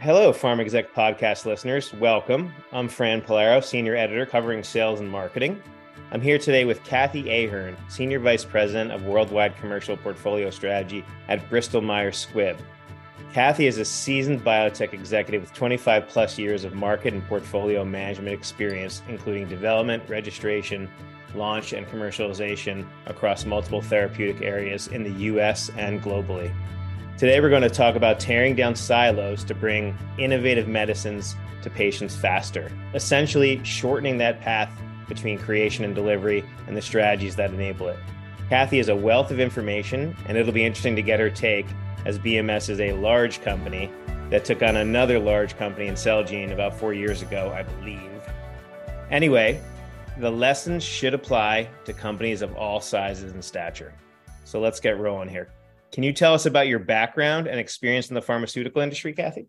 Hello, PharmExec Podcast listeners. Welcome. I'm Fran Pallaro, Senior Editor covering Sales and Marketing. I'm here today with Cathi Ahearn, Senior Vice President of Worldwide Commercial Portfolio Strategy at Bristol Myers Squibb. Cathi is a seasoned biotech executive with 25 plus years of market and portfolio management experience, including development, registration, launch, and commercialization across multiple therapeutic areas in the U.S. and globally. Today, we're going to talk about tearing down silos to bring innovative medicines to patients faster, essentially shortening that path between creation and delivery and the strategies that enable it. Cathi is a wealth of information, and it'll be interesting to get her take as BMS is a large company that took on another large company in Celgene about 4 years ago, I believe. Anyway, the lessons should apply to companies of all sizes and stature. So let's get rolling here. Can you tell us about your background and experience in the pharmaceutical industry, Cathi?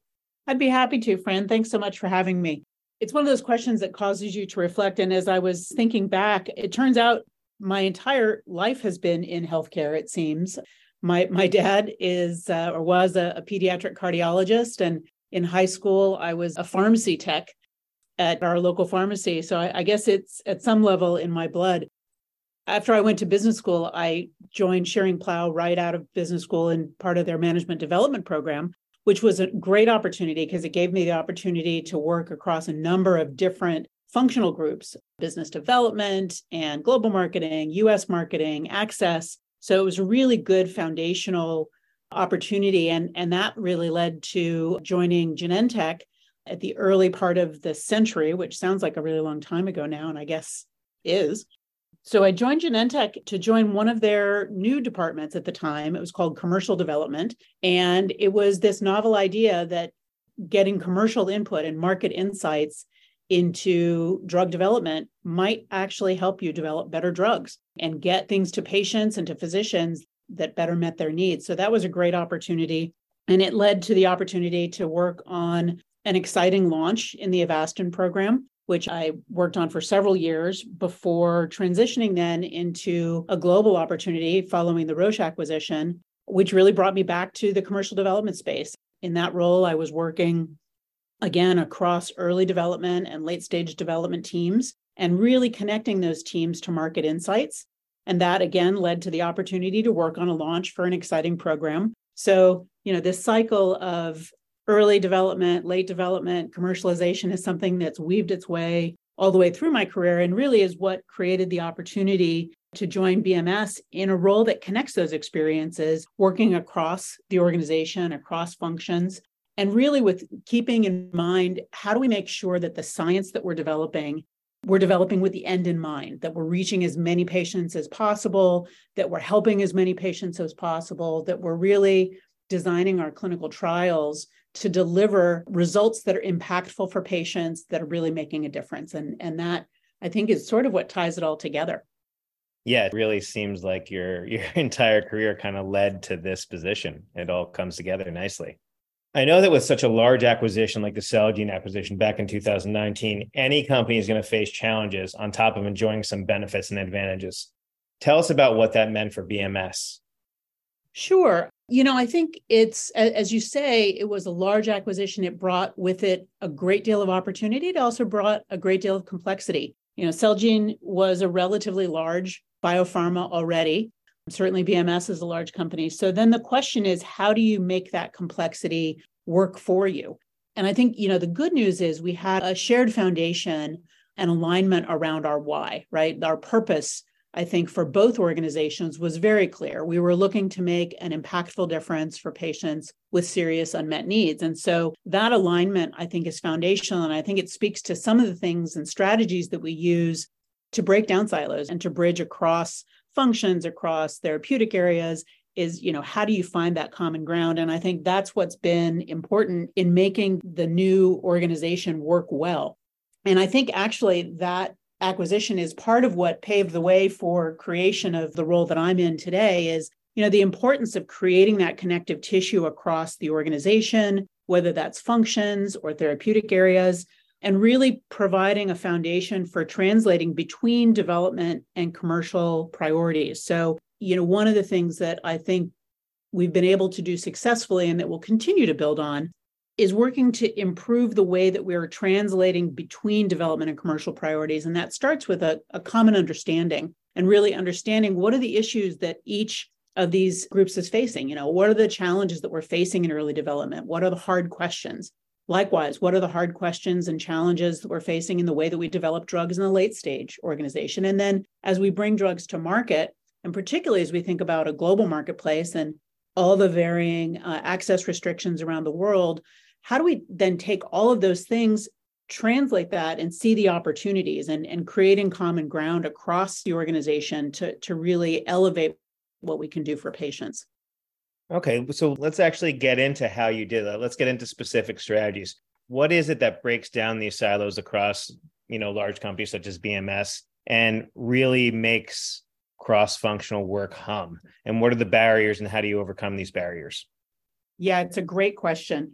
I'd be happy to, Fran. Thanks so much for having me. It's one of those questions that causes you to reflect. And as I was thinking back, it turns out my entire life has been in healthcare, it seems. My dad is or was a pediatric cardiologist. And in high school, I was a pharmacy tech at our local pharmacy. So I guess it's at some level in my blood. After I went to business school, I joined Schering-Plough right out of business school and part of their management development program, which was a great opportunity because it gave me the opportunity to work across a number of different functional groups, business development and global marketing, U.S. marketing, access. So it was a really good foundational opportunity. And that really led to joining Genentech at the early part of the century, which sounds like a really long time ago now, and I guess is. So I joined Genentech to join one of their new departments at the time. It was called commercial development. And it was this novel idea that getting commercial input and market insights into drug development might actually help you develop better drugs and get things to patients and to physicians that better met their needs. So that was a great opportunity. And it led to the opportunity to work on an exciting launch in the Avastin program, which I worked on for several years before transitioning then into a global opportunity following the Roche acquisition, which really brought me back to the commercial development space. In that role, I was working again across early development and late stage development teams and really connecting those teams to market insights. And that again led to the opportunity to work on a launch for an exciting program. So, you know, this cycle of early development, late development, commercialization is something that's weaved its way all the way through my career and really is what created the opportunity to join BMS in a role that connects those experiences, working across the organization, across functions, and really with keeping in mind, how do we make sure that the science that we're developing with the end in mind, that we're reaching as many patients as possible, that we're helping as many patients as possible, that we're really designing our clinical trials to deliver results that are impactful for patients that are really making a difference. And that, I think, is sort of what ties it all together. Yeah, it really seems like your entire career kind of led to this position. It all comes together nicely. I know that with such a large acquisition like the Celgene acquisition back in 2019, any company is going to face challenges on top of enjoying some benefits and advantages. Tell us about what that meant for BMS. Sure. You know, I think it's, as you say, it was a large acquisition. It brought with it a great deal of opportunity. It also brought a great deal of complexity. You know, Celgene was a relatively large biopharma already. Certainly BMS is a large company. So then the question is, how do you make that complexity work for you? And I think, you know, the good news is we had a shared foundation and alignment around our why, right? Our purpose, I think, for both organizations was very clear. We were looking to make an impactful difference for patients with serious unmet needs. And so that alignment, I think, is foundational. And I think it speaks to some of the things and strategies that we use to break down silos and to bridge across functions, across therapeutic areas is, you know, how do you find that common ground? And I think that's what's been important in making the new organization work well. And I think actually that acquisition is part of what paved the way for creation of the role that I'm in today is, you know, the importance of creating that connective tissue across the organization, whether that's functions or therapeutic areas, and really providing a foundation for translating between development and commercial priorities. So, you know, one of the things that I think we've been able to do successfully and that we'll continue to build on is working to improve the way that we are translating between development and commercial priorities. And that starts with a common understanding and really understanding what are the issues that each of these groups is facing. You know, what are the challenges that we're facing in early development? What are the hard questions? Likewise, what are the hard questions and challenges that we're facing in the way that we develop drugs in the late stage organization? And then as we bring drugs to market, and particularly as we think about a global marketplace and all the varying access restrictions around the world, how do we then take all of those things, translate that and see the opportunities and creating common ground across the organization to really elevate what we can do for patients? Okay, so let's actually get into how you did that. Let's get into specific strategies. What is it that breaks down these silos across, you know, large companies such as BMS and really makes cross-functional work hum? And what are the barriers and how do you overcome these barriers? Yeah, it's a great question.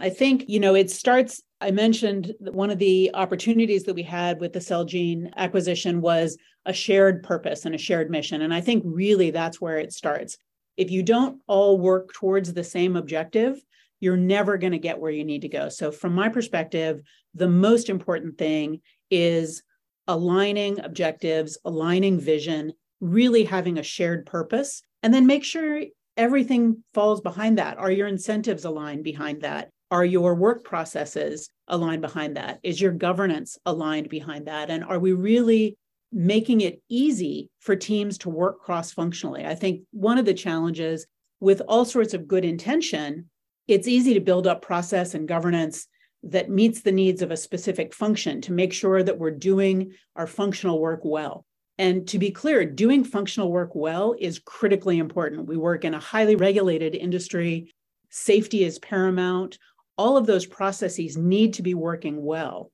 I think, you know, it starts, I mentioned that one of the opportunities that we had with the Celgene acquisition was a shared purpose and a shared mission. And I think really that's where it starts. If you don't all work towards the same objective, you're never going to get where you need to go. So from my perspective, the most important thing is aligning objectives, aligning vision, really having a shared purpose, and then make sure everything falls behind that. Are your incentives aligned behind that? Are your work processes aligned behind that? Is your governance aligned behind that? And are we really making it easy for teams to work cross-functionally? I think one of the challenges with all sorts of good intention, it's easy to build up process and governance that meets the needs of a specific function to make sure that we're doing our functional work well. And to be clear, doing functional work well is critically important. We work in a highly regulated industry. Safety is paramount. All of those processes need to be working well.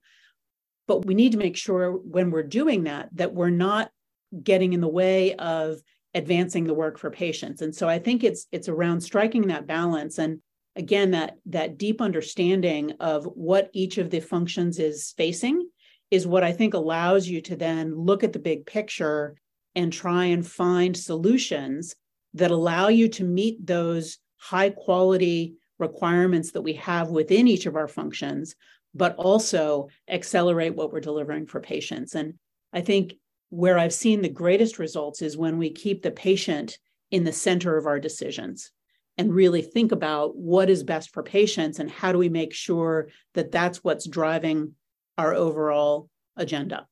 But we need to make sure when we're doing that, that we're not getting in the way of advancing the work for patients. And so I think it's around striking that balance. And again, that deep understanding of what each of the functions is facing is what I think allows you to then look at the big picture and try and find solutions that allow you to meet those high quality requirements that we have within each of our functions, but also accelerate what we're delivering for patients. And I think where I've seen the greatest results is when we keep the patient in the center of our decisions and really think about what is best for patients and how do we make sure that that's what's driving our overall agenda.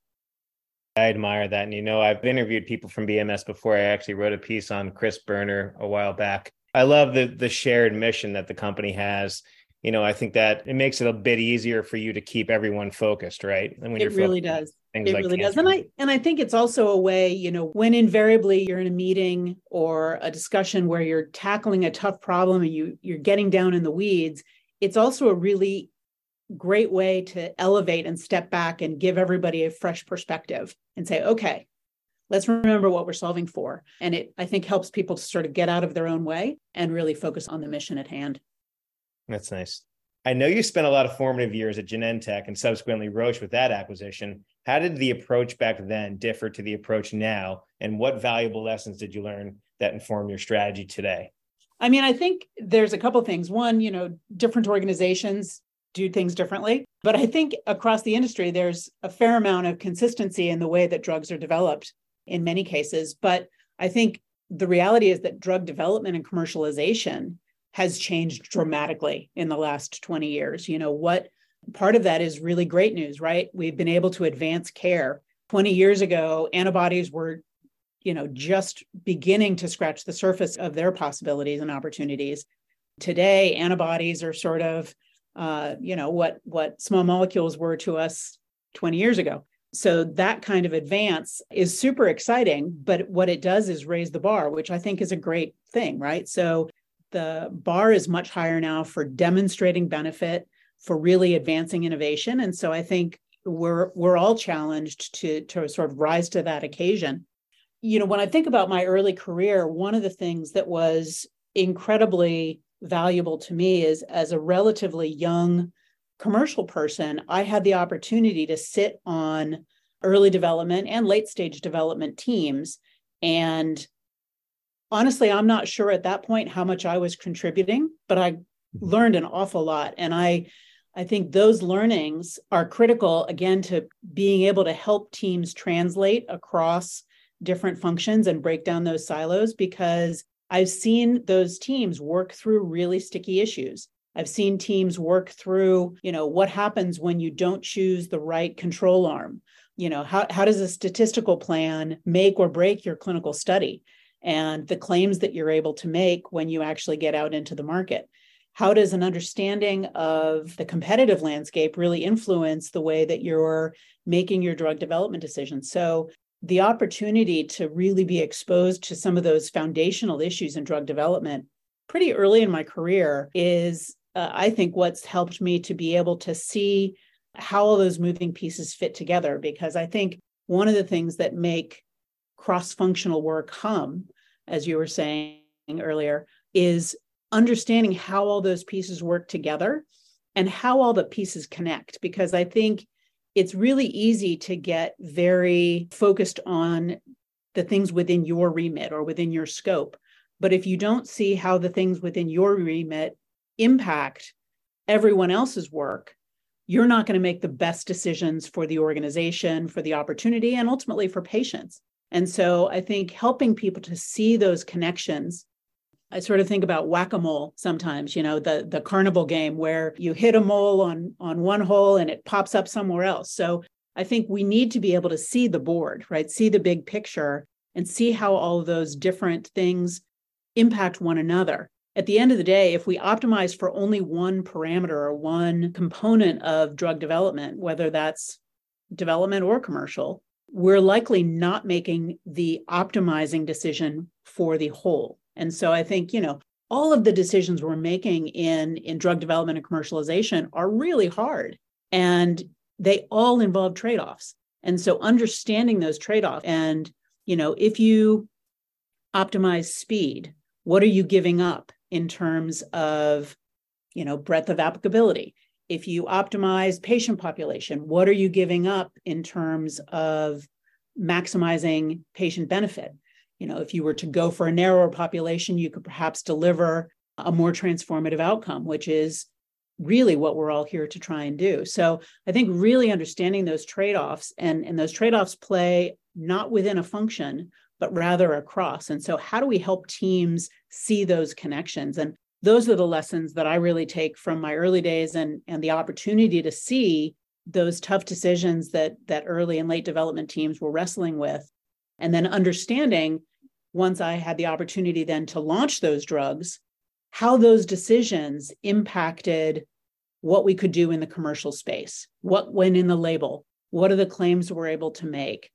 I admire that. And, you know, I've interviewed people from BMS before. I actually wrote a piece on Chris Burner a while back. I love the shared mission that the company has. You know, I think that it makes it a bit easier for you to keep everyone focused, right? And when it really does. It like really does. And I think it's also a way, you know, when invariably you're in a meeting or a discussion where you're tackling a tough problem and you're getting down in the weeds, it's also a really great way to elevate and step back and give everybody a fresh perspective and say, okay, let's remember what we're solving for. And it, I think, helps people to sort of get out of their own way and really focus on the mission at hand. That's nice. I know you spent a lot of formative years at Genentech and subsequently Roche with that acquisition. How did the approach back then differ to the approach now? And what valuable lessons did you learn that inform your strategy today? I mean, I think there's a couple of things. One, you know, different organizations do things differently. But I think across the industry, there's a fair amount of consistency in the way that drugs are developed in many cases. But I think the reality is that drug development and commercialization has changed dramatically in the last 20 years. You know, what part of that is really great news, right? We've been able to advance care. 20 years ago, antibodies were, you know, just beginning to scratch the surface of their possibilities and opportunities. Today, antibodies are sort of, you know, what small molecules were to us 20 years ago. So that kind of advance is super exciting, but what it does is raise the bar, which I think is a great thing, right? So the bar is much higher now for demonstrating benefit, for really advancing innovation. And so I think we're all challenged to sort of rise to that occasion. You know, when I think about my early career, one of the things that was incredibly valuable to me is as a relatively young commercial person, I had the opportunity to sit on early development and late stage development teams. And honestly, I'm not sure at that point how much I was contributing, but I learned an awful lot. And I think those learnings are critical, again, to being able to help teams translate across different functions and break down those silos, because I've seen those teams work through really sticky issues. I've seen teams work through, you know, what happens when you don't choose the right control arm? You know, how does a statistical plan make or break your clinical study and the claims that you're able to make when you actually get out into the market? How does an understanding of the competitive landscape really influence the way that you're making your drug development decisions? So the opportunity to really be exposed to some of those foundational issues in drug development pretty early in my career is, I think, what's helped me to be able to see how all those moving pieces fit together. Because I think one of the things that make cross-functional work hum, as you were saying earlier, is understanding how all those pieces work together and how all the pieces connect. Because I think it's really easy to get very focused on the things within your remit or within your scope. But if you don't see how the things within your remit impact everyone else's work, you're not going to make the best decisions for the organization, for the opportunity, and ultimately for patients. And so I think helping people to see those connections, I sort of think about whack-a-mole sometimes, you know, the carnival game where you hit a mole on one hole and it pops up somewhere else. So I think we need to be able to see the board, right? See the big picture and see how all of those different things impact one another. At the end of the day, if we optimize for only one parameter or one component of drug development, whether that's development or commercial, we're likely not making the optimizing decision for the whole. And so I think, you know, all of the decisions we're making in drug development and commercialization are really hard, and they all involve trade-offs. And so understanding those trade-offs and, you know, if you optimize speed, what are you giving up in terms of, you know, breadth of applicability? If you optimize patient population, what are you giving up in terms of maximizing patient benefit? You know, if you were to go for a narrower population, you could perhaps deliver a more transformative outcome, which is really what we're all here to try and do. So I think really understanding those trade-offs, and those trade-offs play not within a function, but rather across. And so how do we help teams see those connections? And those are the lessons that I really take from my early days and the opportunity to see those tough decisions that early and late development teams were wrestling with. And then understanding, once I had the opportunity then to launch those drugs, how those decisions impacted what we could do in the commercial space, what went in the label, what are the claims we're able to make,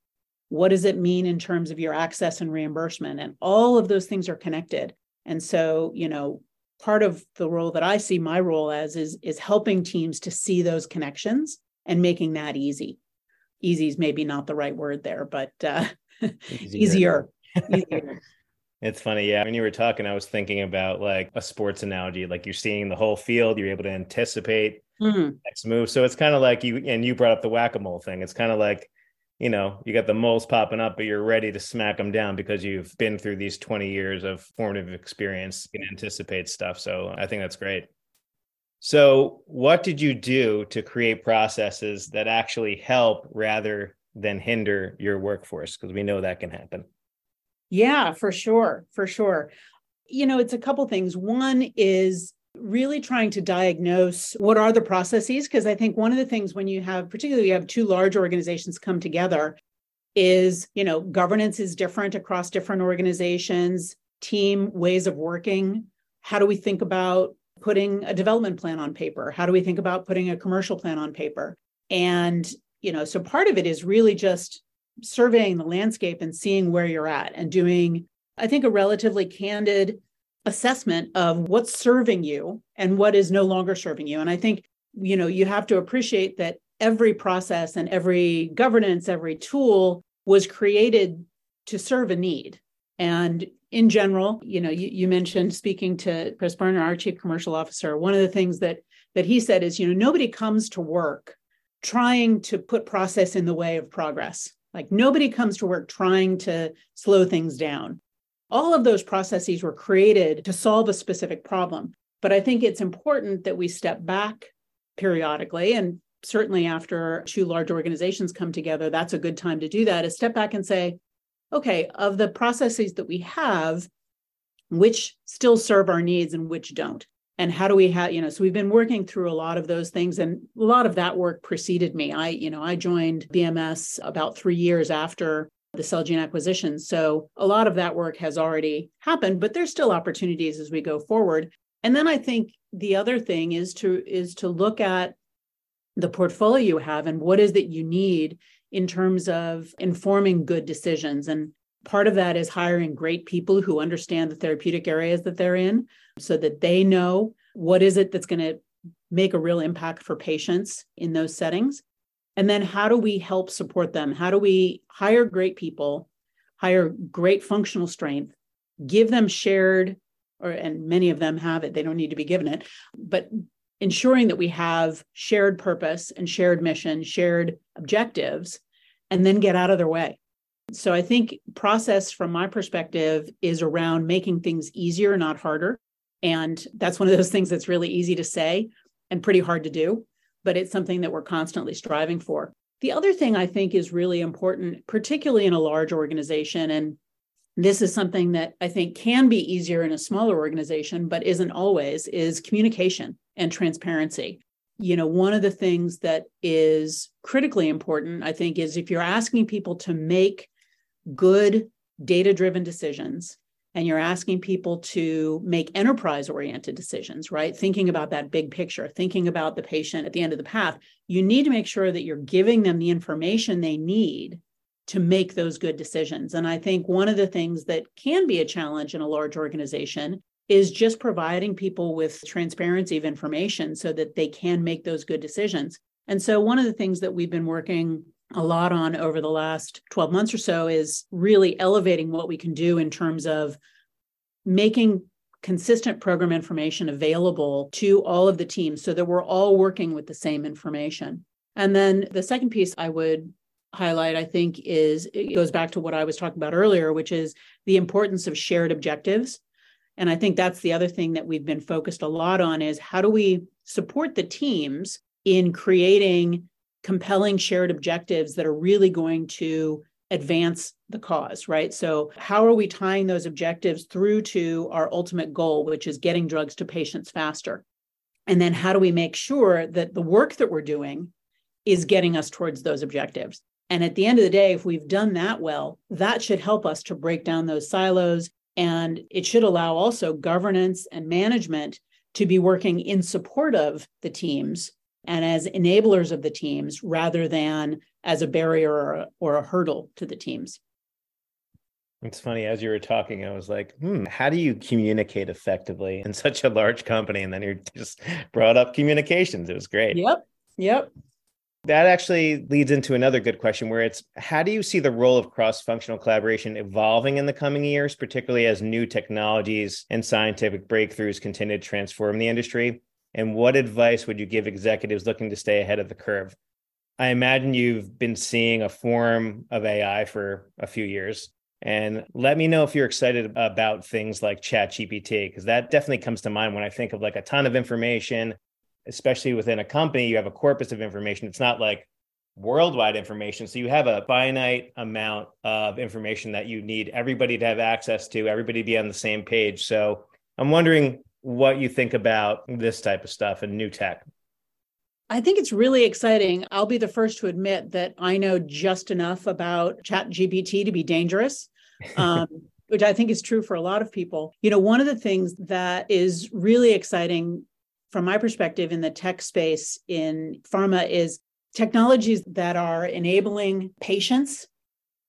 what does it mean in terms of your access and reimbursement? And all of those things are connected. And so, you know, part of the role that I see my role as is helping teams to see those connections and making that easy. Easy is maybe not the right word there, but easier. It's funny. Yeah. When you were talking, I was thinking about like a sports analogy, like you're seeing the whole field, you're able to anticipate next move. So it's kind of like you brought up the whack-a-mole thing. It's kind of like, you know, you got the moles popping up, but you're ready to smack them down because you've been through these 20 years of formative experience and anticipate stuff. So I think that's great. So what did you do to create processes that actually help rather than hinder your workforce? Because we know that can happen. Yeah, for sure. You know, it's a couple things. One is really trying to diagnose what are the processes, because I think one of the things when you have, particularly you have two large organizations come together, is, you know, governance is different across different organizations, team ways of working. How do we think about putting a development plan on paper? How do we think about putting a commercial plan on paper? And, you know, so part of it is really just surveying the landscape and seeing where you're at and doing, I think, a relatively candid assessment of what's serving you and what is no longer serving you. And I think, you know, you have to appreciate that every process and every governance, every tool was created to serve a need. And in general, you know, you mentioned speaking to Chris Burner, our chief commercial officer. One of the things that he said is, you know, nobody comes to work trying to put process in the way of progress. Like nobody comes to work trying to slow things down. All of those processes were created to solve a specific problem. But I think it's important that we step back periodically, and certainly after two large organizations come together, that's a good time to do that, is step back and say, okay, of the processes that we have, which still serve our needs and which don't? And how do we have, so we've been working through a lot of those things, and a lot of that work preceded me. I joined BMS about 3 years after the Celgene acquisition. So a lot of that work has already happened, but there's still opportunities as we go forward. And then I think the other thing is to look at the portfolio you have and what is that you need in terms of informing good decisions. And part of that is hiring great people who understand the therapeutic areas that they're in so that they know what is it that's going to make a real impact for patients in those settings. And then how do we help support them? How do we hire great people, hire great functional strength, give them shared, and many of them have it, they don't need to be given it, but ensuring that we have shared purpose and shared mission, shared objectives, and then get out of their way. So I think process from my perspective is around making things easier, not harder. And that's one of those things that's really easy to say and pretty hard to do, but it's something that we're constantly striving for. The other thing I think is really important, particularly in a large organization, and this is something that I think can be easier in a smaller organization, but isn't always, is communication and transparency. One of the things that is critically important, I think, is if you're asking people to make good data-driven decisions, and you're asking people to make enterprise-oriented decisions, right? Thinking about that big picture, thinking about the patient at the end of the path, you need to make sure that you're giving them the information they need to make those good decisions. And I think one of the things that can be a challenge in a large organization is just providing people with transparency of information so that they can make those good decisions. And so one of the things that we've been working a lot on over the last 12 months or so is really elevating what we can do in terms of making consistent program information available to all of the teams so that we're all working with the same information. And then the second piece I would highlight, I think, it goes back to what I was talking about earlier, which is the importance of shared objectives. And I think that's the other thing that we've been focused a lot on, is how do we support the teams in creating compelling shared objectives that are really going to advance the cause, right? So how are we tying those objectives through to our ultimate goal, which is getting drugs to patients faster? And then how do we make sure that the work that we're doing is getting us towards those objectives? And at the end of the day, if we've done that well, that should help us to break down those silos. And it should allow also governance and management to be working in support of the teams and as enablers of the teams rather than as a barrier or a hurdle to the teams. It's funny, as you were talking, I was like, how do you communicate effectively in such a large company? And then you just brought up communications. It was great. Yep. That actually leads into another good question, where it's, how do you see the role of cross-functional collaboration evolving in the coming years, particularly as new technologies and scientific breakthroughs continue to transform the industry? And what advice would you give executives looking to stay ahead of the curve? I imagine you've been seeing a form of AI for a few years. And let me know if you're excited about things like ChatGPT, because that definitely comes to mind when I think of like a ton of information, especially within a company. You have a corpus of information. It's not like worldwide information. So you have a finite amount of information that you need everybody to have access to, everybody to be on the same page. So I'm wondering what you think about this type of stuff and new tech. I think it's really exciting. I'll be the first to admit that I know just enough about ChatGPT to be dangerous, which I think is true for a lot of people. One of the things that is really exciting from my perspective in the tech space in pharma is technologies that are enabling patients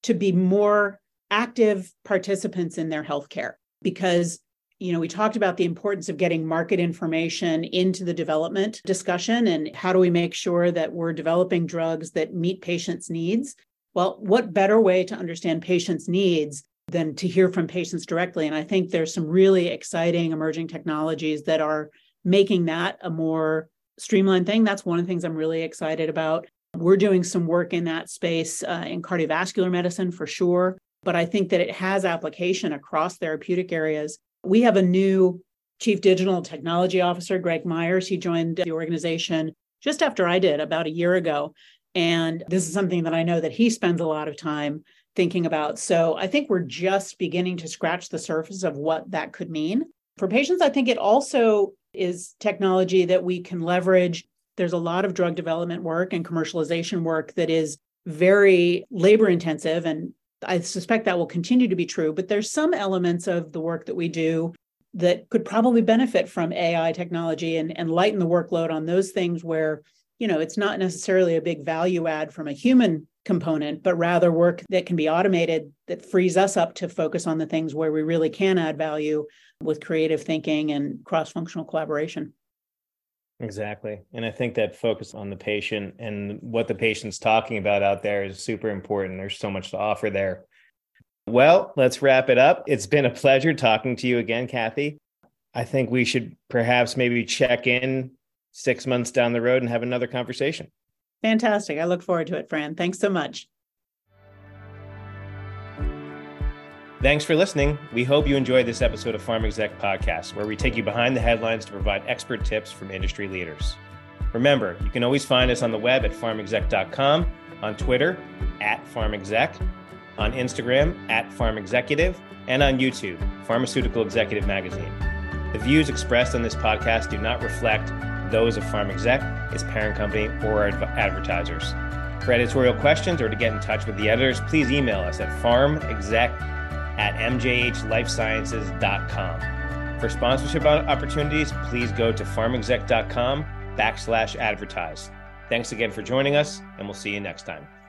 to be more active participants in their healthcare. Because we talked about the importance of getting market information into the development discussion and how do we make sure that we're developing drugs that meet patients' needs? Well, what better way to understand patients' needs than to hear from patients directly? And I think there's some really exciting emerging technologies that are making that a more streamlined thing. That's one of the things I'm really excited about. We're doing some work in that space in cardiovascular medicine for sure, but I think that it has application across therapeutic areas. We have a new Chief Digital Technology Officer, Greg Myers. He joined the organization just after I did, about a year ago. And this is something that I know that he spends a lot of time thinking about. So I think we're just beginning to scratch the surface of what that could mean. For patients, I think it also is technology that we can leverage. There's a lot of drug development work and commercialization work that is very labor intensive, and I suspect that will continue to be true, but there's some elements of the work that we do that could probably benefit from AI technology and lighten the workload on those things where, you know, it's not necessarily a big value add from a human component, but rather work that can be automated that frees us up to focus on the things where we really can add value with creative thinking and cross-functional collaboration. Exactly. And I think that focus on the patient and what the patient's talking about out there is super important. There's so much to offer there. Well, let's wrap it up. It's been a pleasure talking to you again, Cathi. I think we should perhaps maybe check in 6 months down the road and have another conversation. Fantastic. I look forward to it, Fran. Thanks so much. Thanks for listening. We hope you enjoyed this episode of PharmExec Podcast, where we take you behind the headlines to provide expert tips from industry leaders. Remember, you can always find us on the web at PharmExec.com, on Twitter, @PharmExec, on Instagram, @PharmExecutive, and on YouTube, Pharmaceutical Executive Magazine. The views expressed on this podcast do not reflect those of PharmExec, its parent company, or advertisers. For editorial questions or to get in touch with the editors, please email us at pharmexec@mjhlifesciences.com. For sponsorship opportunities, please go to pharmexec.com/advertise. Thanks again for joining us, and we'll see you next time.